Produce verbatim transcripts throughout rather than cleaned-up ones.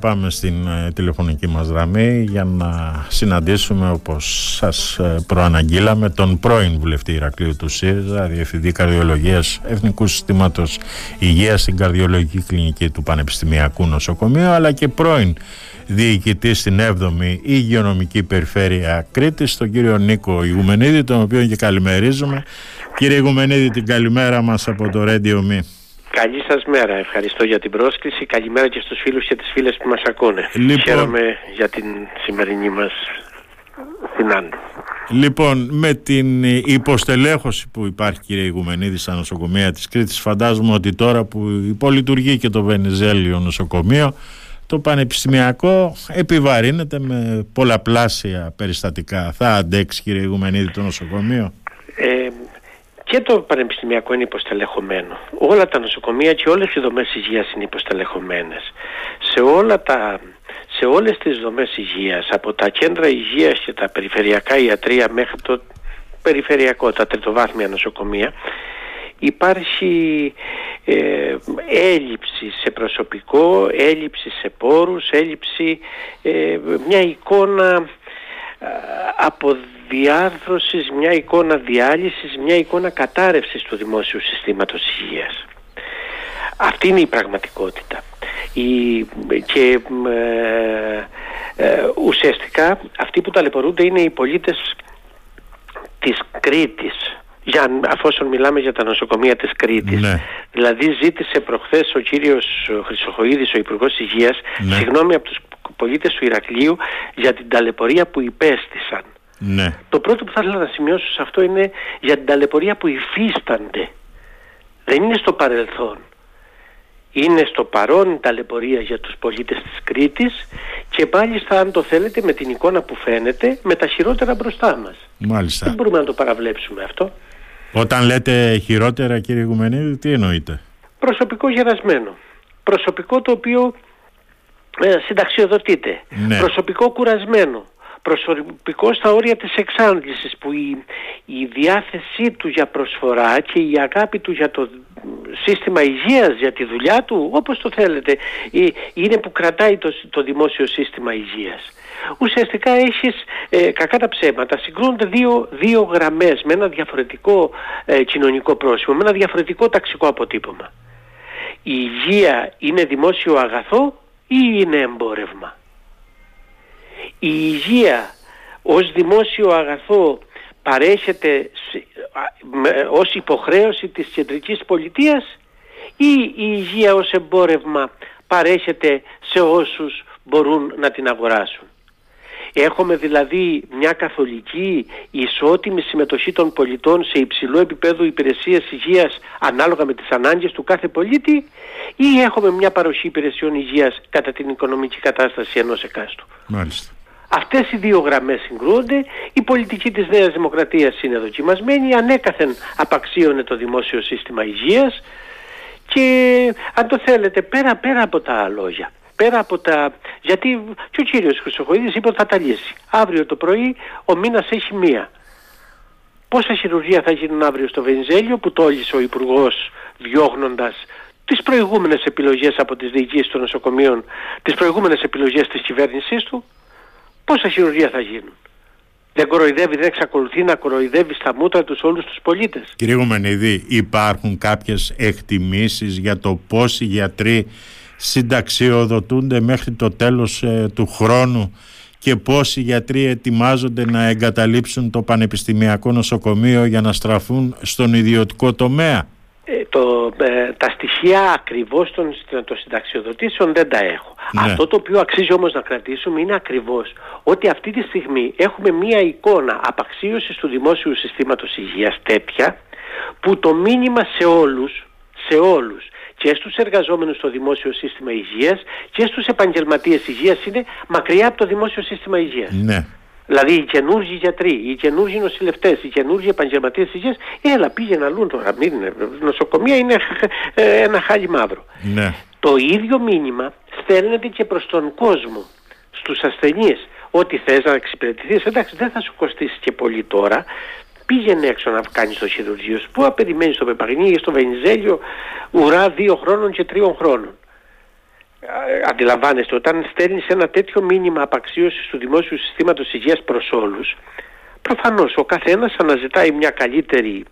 Πάμε στην τηλεφωνική μας γραμμή για να συναντήσουμε, όπως σας προαναγγείλαμε, τον πρώην βουλευτή Ηρακλείου του ΣΥΡΙΖΑ, Διευθυντή Καρδιολογίας Εθνικού Συστήματος Υγείας στην Καρδιολογική Κλινική του Πανεπιστημιακού Νοσοκομείου, αλλά και πρώην διοικητή στην έβδομη Υγειονομική Περιφέρεια Κρήτης, τον κύριο Νίκο Ηγουμενίδη, τον οποίο και καλημερίζουμε. Κύριε Ηγουμενίδη, την καλημέρα μας από το Radio Me. Καλή σας μέρα, ευχαριστώ για την πρόσκληση. Καλημέρα και στους φίλους και τις φίλες που μας ακούνε. Λοιπόν, χαίρομαι για την σημερινή μας συνάντηση. Λοιπόν, με την υποστελέχωση που υπάρχει, κύριε Ηγουμενίδη, στα νοσοκομεία της Κρήτης, φαντάζομαι ότι τώρα που υπολειτουργεί και το Βενιζέλειο νοσοκομείο, το πανεπιστημιακό επιβαρύνεται με πολλαπλάσια περιστατικά. Θα αντέξει, κύριε Ηγουμενίδη, το νοσοκομείο? Ε, Και το πανεπιστημιακό είναι υποστελεχωμένο. Όλα τα νοσοκομεία και όλες οι δομές υγείας είναι υποστελεχωμένες. Σε, όλα τα, σε όλες τις δομές υγείας, από τα κέντρα υγείας και τα περιφερειακά ιατρεία μέχρι το περιφερειακό, τα τριτοβάθμια νοσοκομεία, υπάρχει ε, έλλειψη σε προσωπικό, έλλειψη σε πόρους, έλλειψη, ε, μια εικόνα από διάρθρωσης, μια εικόνα διάλυσης, μια εικόνα κατάρρευσης του δημόσιου συστήματος υγείας. Αυτή είναι η πραγματικότητα. Η, και ε, ε, ουσιαστικά αυτοί που ταλαιπωρούνται είναι οι πολίτες της Κρήτης, για, αφόσον μιλάμε για τα νοσοκομεία της Κρήτης. Ναι. Δηλαδή ζήτησε προχθές ο κύριος Χρυσοχοΐδης, ο Υπουργός Υγείας, ναι, συγγνώμη από τους πολίτες του Ηρακλείου για την ταλαιπωρία που υπέστησαν. Ναι. Το πρώτο που θα ήθελα να σημειώσω σε αυτό είναι για την ταλαιπωρία που υφίστανται. Δεν είναι στο παρελθόν. Είναι στο παρόν η ταλαιπωρία για τους πολίτες της Κρήτης και μάλιστα, αν το θέλετε, με την εικόνα που φαίνεται, με τα χειρότερα μπροστά μας. Μάλιστα. Δεν μπορούμε να το παραβλέψουμε αυτό. Όταν λέτε χειρότερα, κύριε Ηγουμενίδη, τι εννοείτε? Προσωπικό γερασμένο. Προσωπικό το οποίο ε, συνταξιοδοτείται. Ναι. Προσωπικό κουρασμένο. Προσωπικό στα όρια της εξάντλησης, που η, η διάθεσή του για προσφορά και η αγάπη του για το σύστημα υγείας, για τη δουλειά του, όπως το θέλετε, είναι που κρατάει το, το δημόσιο σύστημα υγείας. Ουσιαστικά έχεις, ε, κακά τα ψέματα, συγκρούνται δύο, δύο γραμμές με ένα διαφορετικό ε, κοινωνικό πρόσημο, με ένα διαφορετικό ταξικό αποτύπωμα. Η υγεία είναι δημόσιο αγαθό ή είναι εμπόρευμα? Η υγεία ως δημόσιο αγαθό παρέχεται ως υποχρέωση της κεντρικής πολιτείας ή η υγεία ως εμπόρευμα παρέχεται σε όσους μπορούν να την αγοράσουν? Έχουμε δηλαδή μια καθολική ισότιμη συμμετοχή των πολιτών σε υψηλό επίπεδο υπηρεσίες υγείας ανάλογα με τις ανάγκες του κάθε πολίτη, ή έχουμε μια παροχή υπηρεσιών υγείας κατά την οικονομική κατάσταση ενός εκάστου? Μάλιστα. Αυτές οι δύο γραμμές συγκρούονται. Η πολιτική της Νέας Δημοκρατίας είναι δοκιμασμένη, ανέκαθεν απαξίωνε το δημόσιο σύστημα υγείας και, αν το θέλετε, πέρα, πέρα από τα λόγια, πέρα από τα... γιατί και ο κύριος Χρυσοχοΐδης είπε ότι θα τα λύσει. Αύριο το πρωί ο μήνας έχει μία. Πόσα χειρουργεία θα γίνουν αύριο στο Βενιζέλειο, που τόλισε ο Υπουργός διώχνοντας τις προηγούμενες επιλογές από τις διοικήσεις των νοσοκομείων, τις προηγούμενες επιλογές της κυβέρνησής του? Πόσα χειρουργεία θα γίνουν? Δεν κοροϊδεύει, δεν εξακολουθεί να κοροϊδεύει στα μούτρα τους όλους τους πολίτες. Κύριε Ηγουμενίδη, υπάρχουν κάποιες εκτιμήσεις για το πόσοι γιατροί συνταξιοδοτούνται μέχρι το τέλος ε, του χρόνου και πόσοι γιατροί ετοιμάζονται να εγκαταλείψουν το Πανεπιστημιακό Νοσοκομείο για να στραφούν στον ιδιωτικό τομέα? Ε, το, ε, τα στοιχεία ακριβώς των, των συνταξιοδοτήσεων δεν τα έχω. Ναι. Αυτό το οποίο αξίζει όμως να κρατήσουμε είναι ακριβώς ότι αυτή τη στιγμή έχουμε μία εικόνα απαξίωσης του δημόσιου συστήματος υγείας τέτοια που το μήνυμα σε όλους, σε όλους, και στους εργαζόμενους στο δημόσιο σύστημα υγείας και στους επαγγελματίες υγείας, είναι μακριά από το δημόσιο σύστημα υγείας. Ναι. Δηλαδή οι καινούργοι γιατροί, οι καινούργοι νοσηλευτές, οι καινούργοι επαγγελματίες υγείας, έλα, πήγαινε αλλού τώρα, μην είναι, νοσοκομεία είναι ε, ένα χάλι μαύρο. Ναι. Το ίδιο μήνυμα στέλνεται και προς τον κόσμο, στους ασθενείς, ότι θες να εξυπηρετηθείς, εντάξει, δεν θα σου κοστίσει και πολύ τώρα, πήγαινε έξω να κάνεις το χειρουργείο σου. Πού απεριμένεις στο Πεπαγνί ή στο Βενιζέλειο ουρά δύο χρόνων και τριών χρόνων? Αντιλαμβάνεστε, όταν στέλνεις ένα τέτοιο μήνυμα απαξίωσης του δημόσιου συστήματος υγείας προς όλους, προφανώς ο καθένας αναζητάει μια καλύτερη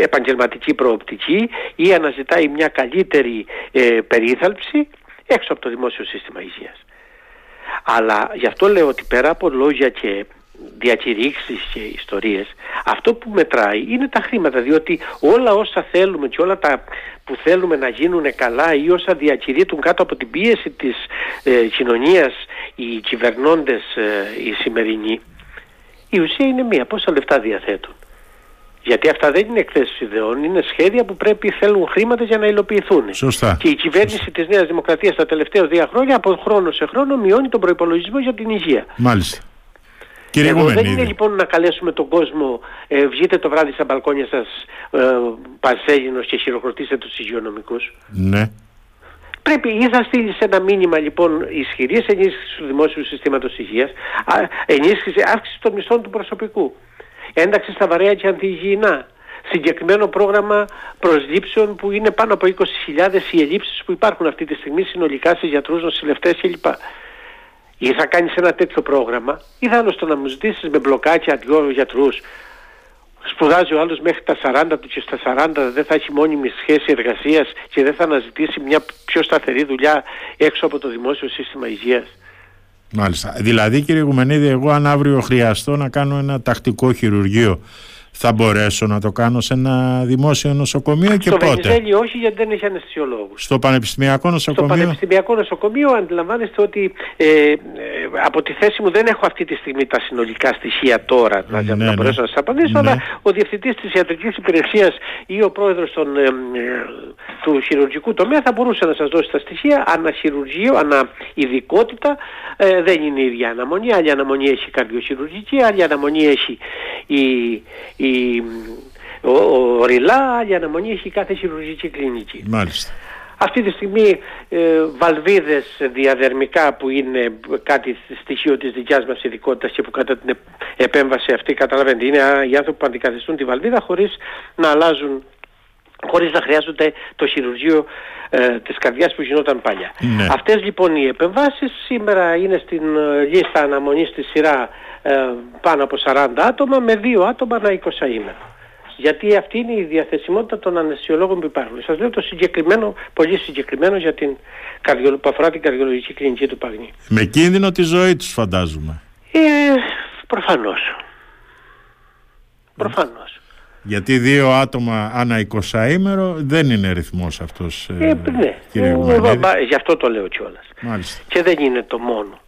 επαγγελματική προοπτική ή αναζητάει μια καλύτερη ε, περίθαλψη έξω από το δημόσιο σύστημα υγείας. Αλλά γι' αυτό λέω ότι πέρα από λόγια και διακηρύξεις και ιστορίες, αυτό που μετράει είναι τα χρήματα, διότι όλα όσα θέλουμε και όλα τα που θέλουμε να γίνουν καλά ή όσα διακηρύττουν κάτω από την πίεση της ε, κοινωνίας οι κυβερνώντες ε, οι σημερινοί, η ουσία είναι μία, πόσα λεφτά διαθέτουν. Γιατί αυτά δεν είναι εκθέσεις ιδεών, είναι σχέδια που πρέπει, θέλουν χρήματα για να υλοποιηθούν. Σωστά. Και η κυβέρνηση Σωστά. της Νέας Δημοκρατίας τα τελευταία δύο χρόνια από χρόνο σε χρόνο μειώνει τον προϋπολογισμό για την υγεία. Μάλιστα. Κύριε Ηγουμενίδη, δεν είναι λοιπόν να καλέσουμε τον κόσμο, ε, βγείτε το βράδυ στα μπαλκόνια σας ε, Πανσέγινος και χειροκροτήστε τους υγειονομικούς. Ναι. Πρέπει ή θα στείλεις ένα μήνυμα λοιπόν ισχυρής ενίσχυσης του δημόσιου συστήματος υγείας, ενίσχυση, αύξηση των μισθών του προσωπικού, ένταξη στα βαρέα και αντιυγιεινά, συγκεκριμένο πρόγραμμα προσλήψεων που είναι πάνω από είκοσι χιλιάδες οι ελλείψεις που υπάρχουν αυτή τη στιγμή συνολικά σε γιατρούς, νοσηλευτές κλπ. Ή θα κάνεις ένα τέτοιο πρόγραμμα, ή θα άλλο στο να μου ζητήσεις με μπλοκάκια δυο γιατρούς. Σπουδάζει ο άλλος μέχρι τα σαράντα του και στα σαράντα δεν θα έχει μόνιμη σχέση εργασίας και δεν θα αναζητήσει μια πιο σταθερή δουλειά έξω από το δημόσιο σύστημα υγείας. Μάλιστα. Δηλαδή, κύριε Ηγουμενίδη, εγώ αν αύριο χρειαστώ να κάνω ένα τακτικό χειρουργείο, θα μπορέσω να το κάνω σε ένα δημόσιο νοσοκομείο και πότε? Στο Βενιζέλειο όχι, γιατί δεν έχει αναισθησιολόγους. Στο Πανεπιστημιακό Νοσοκομείο. Στο Πανεπιστημιακό Νοσοκομείο αντιλαμβάνεστε ότι ε, ε, από τη θέση μου δεν έχω αυτή τη στιγμή τα συνολικά στοιχεία τώρα να, ναι, να μπορέσω ναι. να σας απαντήσω, ναι. αλλά ο διευθυντής της ιατρικής υπηρεσίας ή ο πρόεδρος των, ε, ε, του χειρουργικού τομέα θα μπορούσε να σας δώσει τα στοιχεία. Αναχειρουργείο, αναειδικότητα ε, δεν είναι η ίδια αναμονή. Άλλη αναμονή έχει η καρδιοχειρουργική, άλλη αναμονή έχει η. Η, ο, ο, ο Ριλά, άλλη αναμονή έχει κάθε χειρουργική κλινική. Μάλιστα. Αυτή τη στιγμή ε, βαλβίδες διαδερμικά που είναι κάτι στοιχείο της δικιάς μας ειδικότητας και που κατά την επέμβαση αυτή, καταλαβαίνετε, είναι οι άνθρωποι που αντικαθιστούν τη βαλβίδα χωρίς να αλλάζουν, χωρίς να χρειάζονται το χειρουργείο ε, της καρδιάς που γινόταν παλιά. Ναι. Αυτές λοιπόν οι επεμβάσεις σήμερα είναι στην λίστα αναμονής στη σειρά ε, πάνω από σαράντα άτομα, με δύο άτομα ανά είκοσι ημέρα. Γιατί αυτή είναι η διαθεσιμότητα των αναισθησιολόγων που υπάρχουν. Σας λέω το συγκεκριμένο, πολύ συγκεκριμένο για την καρδιολο... που αφορά την καρδιολογική κλινική του Παγνή. Με κίνδυνο τη ζωή τους, φαντάζομαι. Ε, προφανώς. Προφανώς. Γιατί δύο άτομα ανά εικοσαήμερο δεν είναι ρυθμός αυτός, ε, ε, ναι. κύριε Ηγουμενίδη. Γι' αυτό το λέω κιόλας. Μάλιστα. Και δεν είναι το μόνο.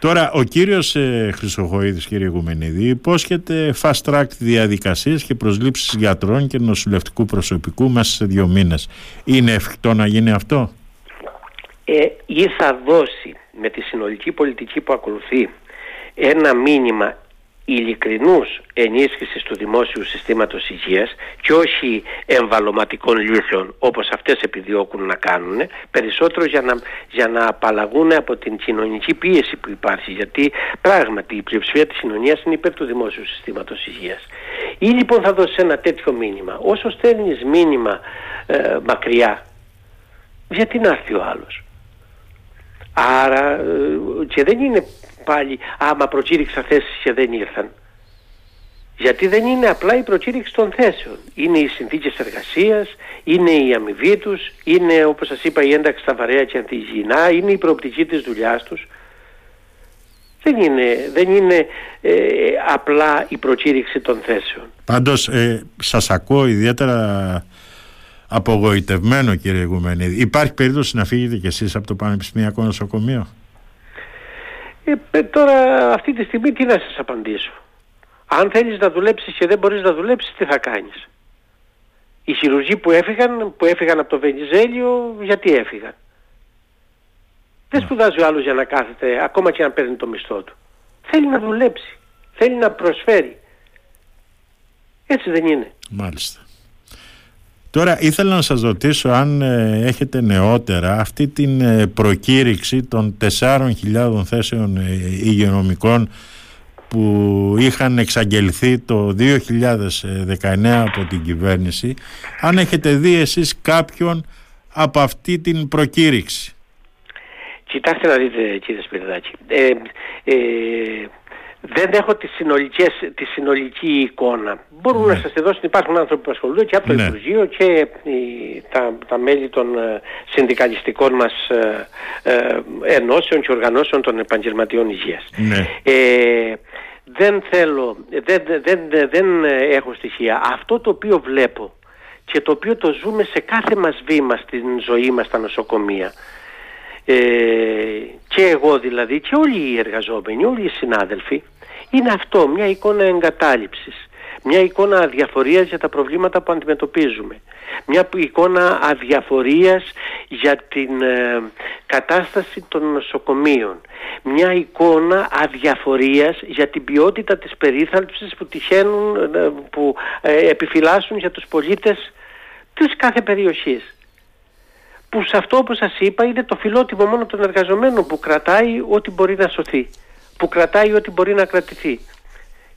Τώρα, ο κύριος ε, Χρυσοχοΐδης, κύριε Ηγουμενίδη, υπόσχεται fast track διαδικασίες και προσλήψεις γιατρών και νοσηλευτικού προσωπικού μέσα σε δύο μήνες. Είναι εφικτό να γίνει αυτό? Ε, ή θα δώσει με τη συνολική πολιτική που ακολουθεί ένα μήνυμα ειλικρινούς ενίσχυσης του δημόσιου συστήματος υγείας και όχι εμβαλωματικών λύσεων όπως αυτές επιδιώκουν να κάνουν, περισσότερο για να, για να απαλλαγούν από την κοινωνική πίεση που υπάρχει, γιατί πράγματι η πλειοψηφία της κοινωνίας είναι υπέρ του δημόσιου συστήματος υγείας. Ή λοιπόν θα δώσεις ένα τέτοιο μήνυμα, όσο στέλνεις μήνυμα ε, μακριά, γιατί να έρθει ο άλλος? Άρα ε, και δεν είναι πάλι, άμα προκήρυξα θέσεις και δεν ήρθαν. Γιατί δεν είναι απλά η προκήρυξη των θέσεων. Είναι οι συνθήκες εργασίας, είναι η αμοιβή τους, είναι όπως σας είπα η ένταξη στα βαρέα και αντιυγιεινά, είναι η προοπτική της δουλειάς τους. Δεν είναι, δεν είναι ε, απλά η προκήρυξη των θέσεων. Πάντως ε, σας ακούω ιδιαίτερα απογοητευμένο, κύριε Ηγουμενίδη. Υπάρχει περίπτωση να φύγετε κι εσείς από το Πανεπιστημιακό Νοσοκομείο? Ε, τώρα αυτή τη στιγμή τι να σας απαντήσω? Αν θέλεις να δουλέψεις και δεν μπορείς να δουλέψεις, τι θα κάνεις? Οι χειρουργοί που έφυγαν, που έφυγαν από το Βενιζέλειο, γιατί έφυγαν? Δεν σπουδάζει ο άλλος για να κάθεται, ακόμα και να παίρνει το μισθό του. Θέλει να δουλέψει, θέλει να προσφέρει. Έτσι δεν είναι? Μάλιστα. Τώρα ήθελα να σας ρωτήσω αν ε, έχετε νεότερα αυτή την ε, προκήρυξη των τεσσάρων χιλιάδων θέσεων ε, υγειονομικών που είχαν εξαγγελθεί το δύο χιλιάδες δεκαεννέα από την κυβέρνηση, αν έχετε δει εσείς κάποιον από αυτή την προκήρυξη? Κοιτάξτε να δείτε, κύριε Σπυρδάκη, ε, ε, δεν έχω τη, συνολικές, τη συνολική εικόνα. Μπορούν ναι. να σας τη δώσουν, υπάρχουν άνθρωποι που ασχολούνται και από το ναι. Υπουργείο και η, τα, τα μέλη των συνδικαλιστικών μας ε, ε, ενώσεων και οργανώσεων των επαγγελματιών υγείας. Ναι. Ε, δεν θέλω, δεν, δεν, δεν έχω στοιχεία. Αυτό το οποίο βλέπω και το οποίο το ζούμε σε κάθε μας βήμα στην ζωή μας στα νοσοκομεία, Ε, και εγώ δηλαδή και όλοι οι εργαζόμενοι, όλοι οι συνάδελφοι, είναι αυτό, μια εικόνα εγκατάλειψης, μια εικόνα αδιαφορίας για τα προβλήματα που αντιμετωπίζουμε, μια εικόνα αδιαφορίας για την ε, κατάσταση των νοσοκομείων, μια εικόνα αδιαφορίας για την ποιότητα της περίθαλψης που τυχαίνουν, ε, που ε, επιφυλάσσουν για τους πολίτες της κάθε περιοχής, που σε αυτό, όπως σας είπα, είναι το φιλότιμο μόνο των εργαζομένων που κρατάει ό,τι μπορεί να σωθεί, που κρατάει ό,τι μπορεί να κρατηθεί.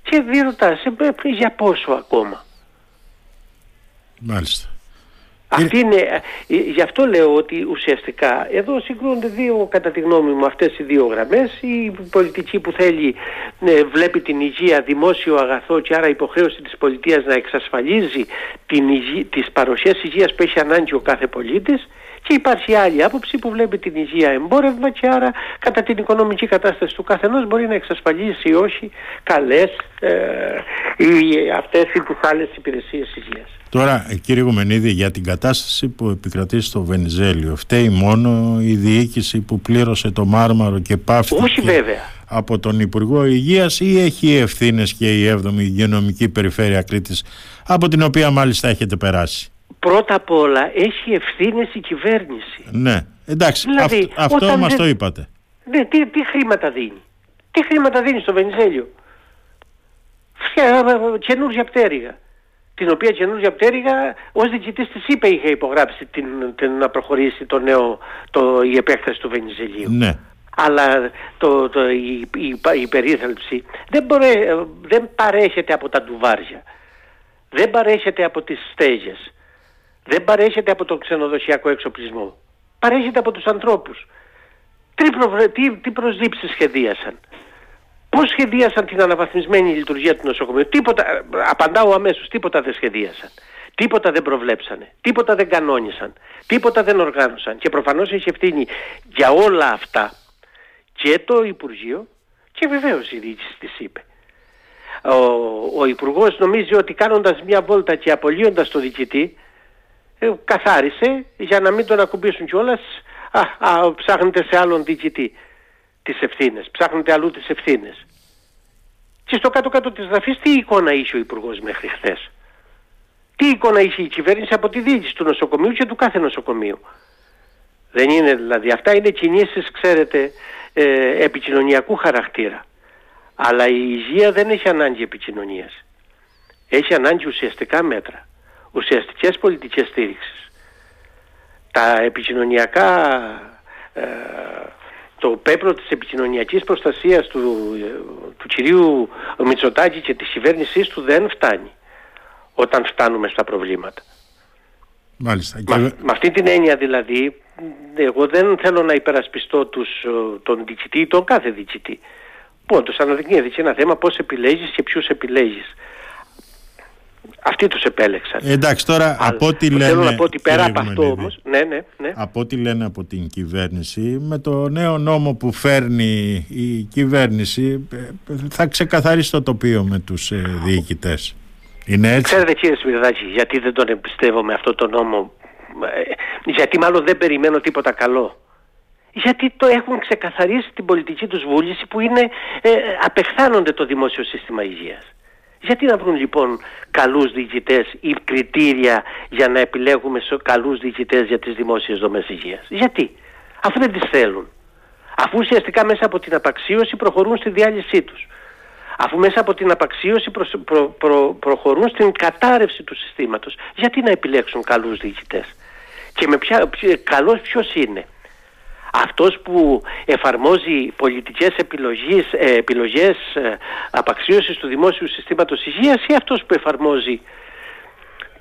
Και διερωτάσαι για πόσο ακόμα. Μάλιστα. Αυτή είναι, γι' αυτό λέω ότι ουσιαστικά εδώ συγκρούνται δύο, κατά τη γνώμη μου, αυτές οι δύο γραμμές. Η πολιτική που θέλει, ναι, βλέπει την υγεία δημόσιο αγαθό και άρα υποχρέωση της πολιτείας να εξασφαλίζει την υγεία, τις παροχές υγείας που έχει ανάγκη ο κάθε πολίτης. Και υπάρχει άλλη άποψη που βλέπει την υγεία εμπόρευμα και άρα κατά την οικονομική κατάσταση του καθενός μπορεί να εξασφαλίσει ή όχι καλές ε, ή αυτές ή τις άλλες υπηρεσίες υγείας. Τώρα, κύριε Ηγουμενίδη, για την κατάσταση που επικρατεί στο Βενιζέλειο, φταίει μόνο η διοίκηση που πλήρωσε το μάρμαρο και πάυθηκε όχι, βέβαια. από τον Υπουργό Υγείας, ή έχει ευθύνες και η έβδομη Υγειονομική Περιφέρεια Κρήτης, από την οποία μάλιστα έχετε περάσει? Πρώτα απ' όλα έχει ευθύνες η κυβέρνηση. Ναι, εντάξει, δηλαδή, αυ, αυτό μας δεν... το είπατε. Ναι, τι, τι χρήματα δίνει. Τι χρήματα δίνει στο Βενιζέλειο? Φια, καινούργια πτέρυγα. Την οποία καινούργια πτέρυγα ως διοικητής της ΥΠΕ είχε υπογράψει την, την, να προχωρήσει το νέο, το, η επέκταση του Βενιζελίου. Ναι. Αλλά το, το, η, η, η περίθαλψη δεν, μπορεί, δεν παρέχεται από τα ντουβάρια. Δεν παρέχεται από τις στέγες. Δεν παρέχεται από τον ξενοδοχειακό εξοπλισμό. Παρέχεται από τους ανθρώπους. Τι, προ, τι, τι προσλήψεις σχεδίασαν? Πώς σχεδίασαν την αναβαθμισμένη λειτουργία του νοσοκομείου? Τίποτα, απαντάω αμέσως, τίποτα δεν σχεδίασαν. Τίποτα δεν προβλέψανε. Τίποτα δεν κανόνισαν. Τίποτα δεν οργάνωσαν. Και προφανώς έχει ευθύνη για όλα αυτά και το Υπουργείο και βεβαίως η διοίκηση της ΥΠΕ. Ο, ο Υπουργός νομίζει ότι κάνοντας μια βόλτα και απολύοντας τον διοικητή, καθάρισε για να μην τον ακουμπήσουν κιόλας. Α, α, ψάχνετε σε άλλον διοικητή τις ευθύνες, ψάχνετε αλλού τις ευθύνες. Και στο κάτω-κάτω της γραφής τι εικόνα είχε ο Υπουργός μέχρι χθες? Τι εικόνα είχε η κυβέρνηση από τη διοίκηση του νοσοκομείου και του κάθε νοσοκομείου? Δεν είναι δηλαδή, αυτά είναι κινήσεις, ξέρετε, ε, επικοινωνιακού χαρακτήρα. Αλλά η υγεία δεν έχει ανάγκη επικοινωνίας. Έχει ανάγκη ουσιαστικά μέτρα, ουσιαστικές πολιτικές στήριξης. Τα επικοινωνιακά, ε, το πέπλο της επικοινωνιακής προστασίας του, ε, του κυρίου Μητσοτάκη και της κυβέρνησής του δεν φτάνει όταν φτάνουμε στα προβλήματα. Μάλιστα. Και... με αυτή την έννοια δηλαδή, εγώ δεν θέλω να υπερασπιστώ τους, τον διοικητή ή τον κάθε διοικητή. Πόντως αναδεικνύεται και ένα θέμα πώς επιλέγεις και ποιους επιλέγεις. Αυτοί τους επέλεξαν. Εντάξει, τώρα Α, από ό,τι λένε. Θέλω να πω ότι πέρα από αυτό όμως. Ναι, ναι, ναι. Από ό,τι λένε από την κυβέρνηση, με το νέο νόμο που φέρνει η κυβέρνηση, θα ξεκαθαρίσει το τοπίο με τους ε, διοικητές. Είναι έτσι? Ξέρετε, κύριε Σπυρδάκη, γιατί δεν τον εμπιστεύω με αυτό το νόμο? Γιατί μάλλον δεν περιμένω τίποτα καλό. Γιατί το έχουν ξεκαθαρίσει την πολιτική τους βούληση, που είναι ε, απεχθάνονται το δημόσιο σύστημα υγείας. Γιατί να βρουν λοιπόν καλούς διοικητές ή κριτήρια για να επιλέγουμε καλούς διοικητές για τις δημόσιες δομές υγείας? Γιατί? Αφού δεν τις θέλουν. Αφού ουσιαστικά μέσα από την απαξίωση προχωρούν στη διάλυσή τους. Αφού μέσα από την απαξίωση προ, προ, προ, προχωρούν στην κατάρρευση του συστήματος. Γιατί να επιλέξουν καλούς διοικητές? Και με ποια, ποιο, καλός ποιος είναι? Αυτός που εφαρμόζει πολιτικές επιλογές, ε, επιλογές ε, απαξίωσης του δημόσιου συστήματος υγείας, ή αυτός που εφαρμόζει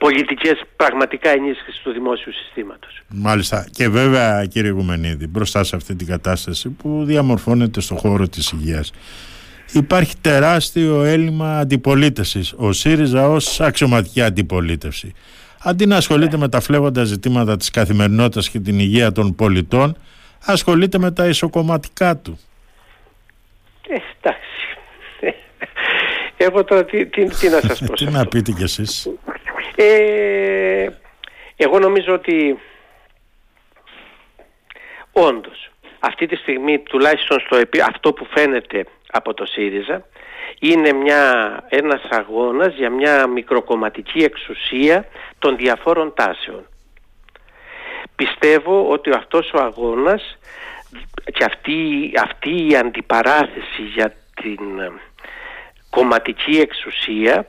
πολιτικές πραγματικά ενίσχυσης του δημόσιου συστήματος. Μάλιστα. Και βέβαια, κύριε Ηγουμενίδη, μπροστά σε αυτή την κατάσταση που διαμορφώνεται στον χώρο της υγείας, υπάρχει τεράστιο έλλειμμα αντιπολίτευσης. Ο ΣΥΡΙΖΑ ως αξιωματική αντιπολίτευση, αντί να ασχολείται με τα φλέγοντα ζητήματα της καθημερινότητας και την υγεία των πολιτών, ασχολείται με τα ισοκομματικά του. Ε, εντάξει. Εγώ τώρα τι, τι, τι να σας πω. Τι να πείτε κι εσείς. Ε, εγώ νομίζω ότι όντως αυτή τη στιγμή, τουλάχιστον στο επί, αυτό που φαίνεται από το ΣΥΡΙΖΑ, είναι μια, ένας αγώνας για μια μικροκομματική εξουσία των διαφόρων τάσεων. Πιστεύω ότι αυτός ο αγώνας και αυτή, αυτή η αντιπαράθεση για την κομματική εξουσία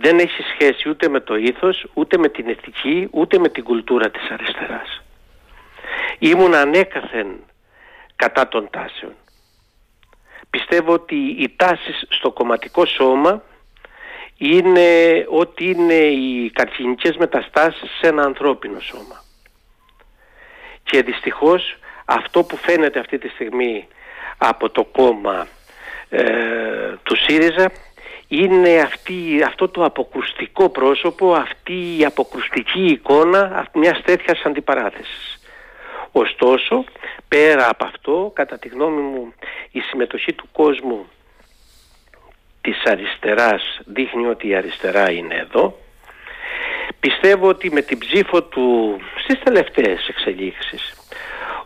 δεν έχει σχέση ούτε με το ήθος, ούτε με την ηθική, ούτε με την κουλτούρα της αριστεράς. Ήμουν ανέκαθεν κατά των τάσεων. Πιστεύω ότι οι τάσεις στο κομματικό σώμα είναι ότι είναι οι καρκινικές μεταστάσεις σε ένα ανθρώπινο σώμα. Και δυστυχώς αυτό που φαίνεται αυτή τη στιγμή από το κόμμα ε, του ΣΥΡΙΖΑ είναι αυτή, αυτό το αποκρουστικό πρόσωπο, αυτή η αποκρουστική εικόνα μιας τέτοιας αντιπαράθεσης. Ωστόσο, πέρα από αυτό, κατά τη γνώμη μου, η συμμετοχή του κόσμου της αριστεράς δείχνει ότι η αριστερά είναι εδώ. Πιστεύω ότι με την ψήφο του στις τελευταίες εξελίξεις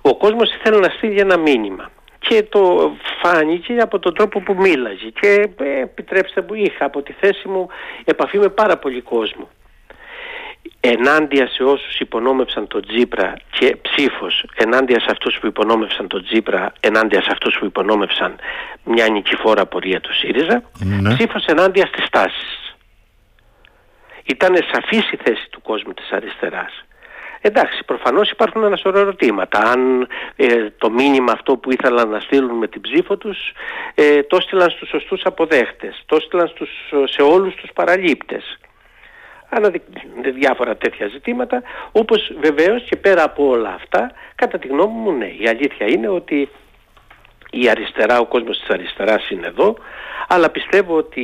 ο κόσμος ήθελε να στείλει ένα μήνυμα και το φάνηκε από τον τρόπο που μίλαγε, και ε, επιτρέψτε μου, είχα από τη θέση μου επαφή με πάρα πολύ κόσμο ενάντια σε όσους υπονόμευσαν τον Τσίπρα, και ψήφος ενάντια σε αυτούς που υπονόμευσαν τον Τσίπρα, ενάντια σε αυτούς που υπονόμευσαν μια νικηφόρα πορεία του ΣΥΡΙΖΑ, ναι. Ψήφος ενάντια στις τάσεις. Ήταν σαφής η θέση του κόσμου της αριστεράς. Εντάξει, προφανώς υπάρχουν ένα σωρό ερωτήματα. Αν ε, το μήνυμα αυτό που ήθελαν να στείλουν με την ψήφο τους, ε, το στείλαν στους σωστούς αποδέχτες, το στείλαν στους, σε όλους τους παραλήπτες. Αναδει... διάφορα τέτοια ζητήματα, όπως βεβαίως και πέρα από όλα αυτά, κατά τη γνώμη μου, ναι, η αλήθεια είναι ότι η αριστερά, ο κόσμος της αριστεράς είναι εδώ, αλλά πιστεύω ότι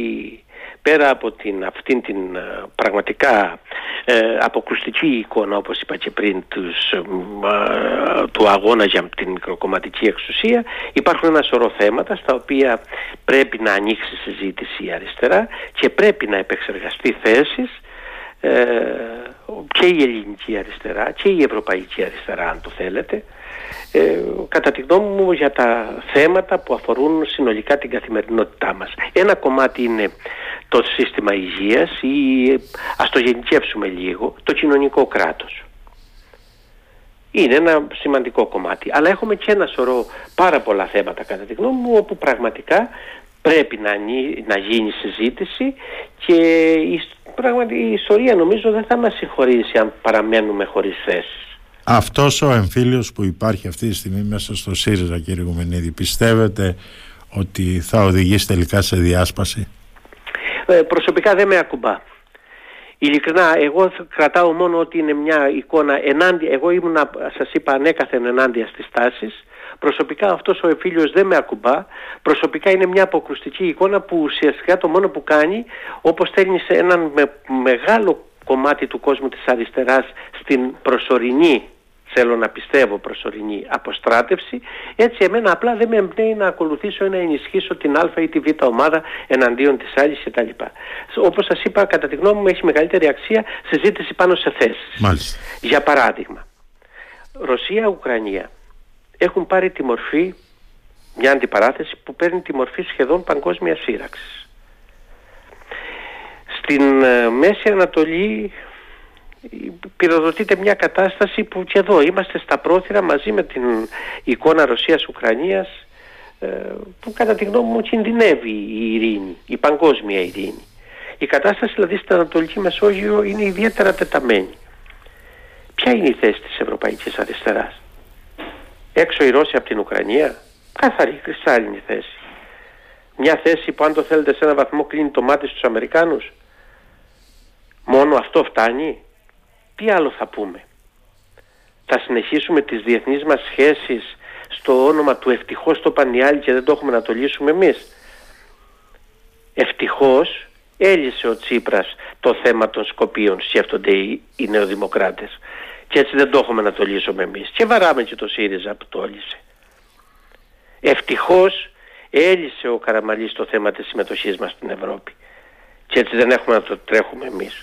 πέρα από την, αυτήν την πραγματικά ε, αποκρουστική εικόνα, όπως είπα και πριν, τους, ε, ε, του αγώνα για την μικροκομματική εξουσία, υπάρχουν ένα σωρό θέματα στα οποία πρέπει να ανοίξει συζήτηση η αριστερά και πρέπει να επεξεργαστεί θέσεις ε, και η ελληνική αριστερά και η ευρωπαϊκή αριστερά, αν το θέλετε, ε, κατά τη γνώμη μου, για τα θέματα που αφορούν συνολικά την καθημερινότητά μας. Ένα κομμάτι είναι το σύστημα υγείας, ή ας το γενικεύσουμε λίγο, το κοινωνικό κράτος. Είναι ένα σημαντικό κομμάτι, αλλά έχουμε και ένα σωρό πάρα πολλά θέματα, κατά τη γνώμη μου, όπου πραγματικά πρέπει να, να γίνει συζήτηση, και η, πράγματι, η ιστορία νομίζω δεν θα μας συγχωρήσει αν παραμένουμε χωρίς θέσεις. Αυτός ο εμφύλιος που υπάρχει αυτή τη στιγμή μέσα στο ΣΥΡΙΖΑ, κύριε Ηγουμενίδη, πιστεύετε ότι θα οδηγήσει τελικά σε διάσπαση? Ε, προσωπικά δεν με ακουμπά. Ειλικρινά, εγώ κρατάω μόνο ότι είναι μια εικόνα ενάντια. Εγώ ήμουνα, σας είπα, ανέκαθεν ενάντια στις τάσεις. Προσωπικά αυτός ο εμφύλιος δεν με ακουμπά. Προσωπικά είναι μια αποκρουστική εικόνα που ουσιαστικά το μόνο που κάνει, όπως στέλνει σε έναν με, μεγάλο κομμάτι του κόσμου της αριστεράς στην προσωρινή, θέλω να πιστεύω προσωρινή αποστράτευση, έτσι εμένα απλά δεν με εμπνέει να ακολουθήσω ή να ενισχύσω την Α ή τη Β ομάδα εναντίον της άλλης κτλ. Όπως σας είπα, κατά τη γνώμη μου έχει μεγαλύτερη αξία συζήτηση πάνω σε θέσεις. Μάλιστα. Για παράδειγμα, Ρωσία-Ουκρανία έχουν πάρει τη μορφή, μια αντιπαράθεση που παίρνει τη μορφή σχεδόν παγκόσμιας σύραξης. Στην Μέση Ανατολή πυροδοτείται μια κατάσταση που και εδώ είμαστε στα πρόθυρα, μαζί με την εικόνα Ρωσίας-Ουκρανίας, που κατά τη γνώμη μου κινδυνεύει η ειρήνη, η παγκόσμια ειρήνη. Η κατάσταση δηλαδή στην Ανατολική Μεσόγειο είναι ιδιαίτερα τεταμένη. Ποια είναι η θέση της Ευρωπαϊκής Αριστεράς? Έξω οι Ρώσοι από την Ουκρανία, καθαρή κρυστάλλινη θέση. Μια θέση που, αν το θέλετε, σε έναν βαθμό κλείνει το μάτι στους Αμερικάνους. Μόνο αυτό φτάνει. Τι άλλο θα πούμε? Θα συνεχίσουμε τις διεθνείς μας σχέσεις στο όνομα του ευτυχώς το πανιάλι και δεν το έχουμε να το λύσουμε εμείς? Ευτυχώς έλυσε ο Τσίπρας το θέμα των Σκοπίων, σκέφτονται οι, οι νεοδημοκράτες. Και έτσι δεν το έχουμε να το λύσουμε εμείς. Και βαράμε και το ΣΥΡΙΖΑ που το έλυσε. Ευτυχώς έλυσε ο Καραμανλής το θέμα της συμμετοχής μας στην Ευρώπη. Και έτσι δεν έχουμε να το τρέχουμε εμείς.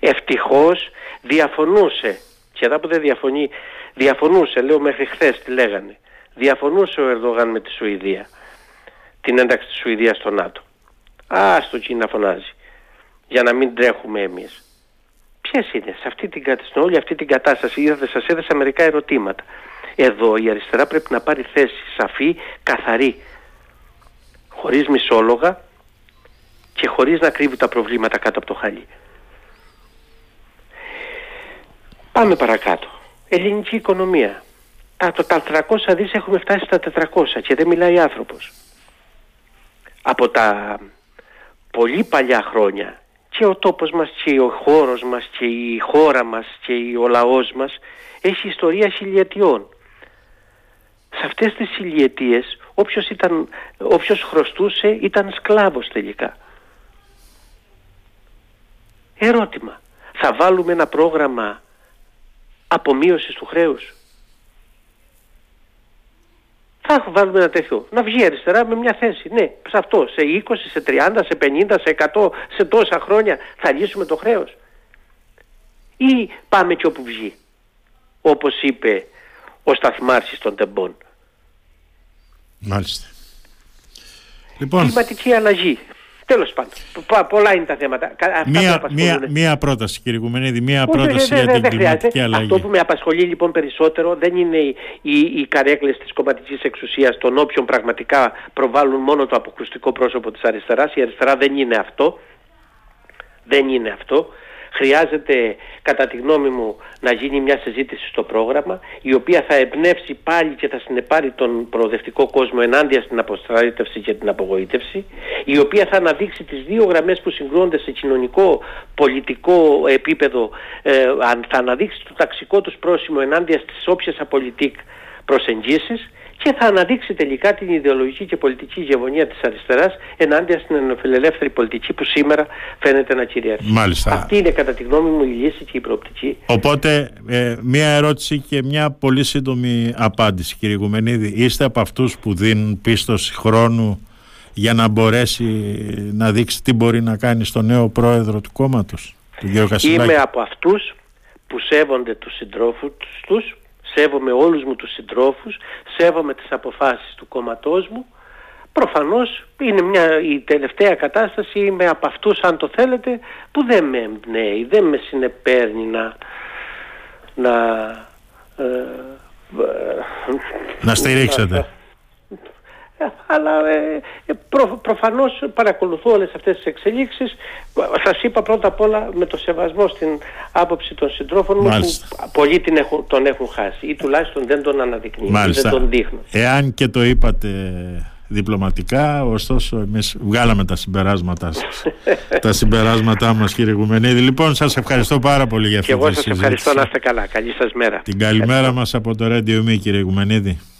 Ευτυχώς διαφωνούσε, και εδώ που δεν διαφωνεί, διαφωνούσε, λέω μέχρι χθες τι λέγανε, διαφωνούσε ο Ερντογάν με τη Σουηδία, την ένταξη της Σουηδίας στο ΝΑΤΟ. Άστο και να φωνάζει, για να μην τρέχουμε εμείς. Ποιες είναι σε αυτή την, στην όλη αυτή την κατάσταση? Είδατε, σας έδεσα μερικά ερωτήματα. Εδώ η αριστερά πρέπει να πάρει θέση σαφή, καθαρή, χωρίς μισόλογα και χωρίς να κρύβει τα προβλήματα κάτω από το χαλί. Πάμε παρακάτω. Ελληνική οικονομία. Από τα τριακόσια δις έχουμε φτάσει στα τετρακόσια και δεν μιλάει άνθρωπος. Από τα πολύ παλιά χρόνια και ο τόπος μας και ο χώρος μας και η χώρα μας και ο λαός μας έχει ιστορία χιλιετιών. Σε αυτές τις χιλιετίες όποιος, ήταν, όποιος χρωστούσε ήταν σκλάβος τελικά. Ερώτημα. Θα βάλουμε ένα πρόγραμμα απομείωσης του χρέους? Θα βάλουμε ένα τέτοιο. Να βγει αριστερά με μια θέση. Ναι, σε αυτό, σε είκοσι, σε τριάντα, σε πενήντα, σε εκατό, σε τόσα χρόνια θα λύσουμε το χρέος? Ή πάμε και όπου βγει, όπως είπε ο σταθμάρχης των τεμπών. Μάλιστα. Λοιπόν. Κλιματική αλλαγή. Τέλος πάντων. Πολλά είναι τα θέματα. Μία, μία, μία πρόταση, κύριε Ηγουμενίδη, μία Όχι, πρόταση δε, δε, για την κλιματική αλλαγή. Αυτό που με απασχολεί λοιπόν περισσότερο δεν είναι οι, οι, οι καρέκλες της κομματικής εξουσίας των όποιων πραγματικά προβάλλουν μόνο το αποκρουστικό πρόσωπο της αριστεράς. Η αριστερά δεν είναι αυτό. Δεν είναι αυτό. Χρειάζεται, κατά τη γνώμη μου, να γίνει μια συζήτηση στο πρόγραμμα, η οποία θα εμπνεύσει πάλι και θα συνεπάρει τον προοδευτικό κόσμο ενάντια στην αποστράτευση και την απογοήτευση, η οποία θα αναδείξει τις δύο γραμμές που συγκρίνονται σε κοινωνικό, πολιτικό επίπεδο, ε, θα αναδείξει το ταξικό τους πρόσημο ενάντια στις όποιες απολιτικ προσεγγίσεις και θα αναδείξει τελικά την ιδεολογική και πολιτική ηγεμονία της αριστεράς ενάντια στην ενωφιλελεύθερη πολιτική που σήμερα φαίνεται να κυριαρχεί. Μάλιστα. Αυτή είναι κατά τη γνώμη μου η λύση και η προοπτική. Οπότε ε, μία ερώτηση και μία πολύ σύντομη απάντηση, κύριε Ηγουμενίδη. Είστε από αυτούς που δίνουν πίστοση χρόνου για να μπορέσει να δείξει τι μπορεί να κάνει στο νέο πρόεδρο του κόμματος, τον κύριο Χασουλάκη? Είμαι από αυτούς που σέβονται τους συντρόφους τους. Σέβομαι όλους μου τους συντρόφους, σέβομαι τις αποφάσεις του κόμματός μου. Προφανώς είναι μια, η τελευταία κατάσταση, είμαι από αυτούς, αν το θέλετε, που δεν με εμπνέει, δεν με συνεπέρνει να... να, ε, να στηρίξετε. Αλλά ε, προ, προφανώς παρακολουθώ όλες αυτές τις εξελίξεις. Σας είπα πρώτα απ' όλα με το σεβασμό στην άποψη των συντρόφων μου, μάλιστα, που πολλοί την έχουν, τον έχουν χάσει ή τουλάχιστον δεν τον αναδεικνύουν, δεν τον δείχνουν. Εάν και το είπατε διπλωματικά, ωστόσο εμείς βγάλαμε τα συμπεράσματά σας. Τα συμπεράσματά μας, κύριε Ηγουμενίδη. Λοιπόν, σας ευχαριστώ πάρα πολύ για αυτή τη συζήτηση. Και εγώ σας ευχαριστώ, να είστε καλά. Καλή σας μέρα. Την καλημέρα μας από το Radio Me, κύριε Ηγουμενίδη.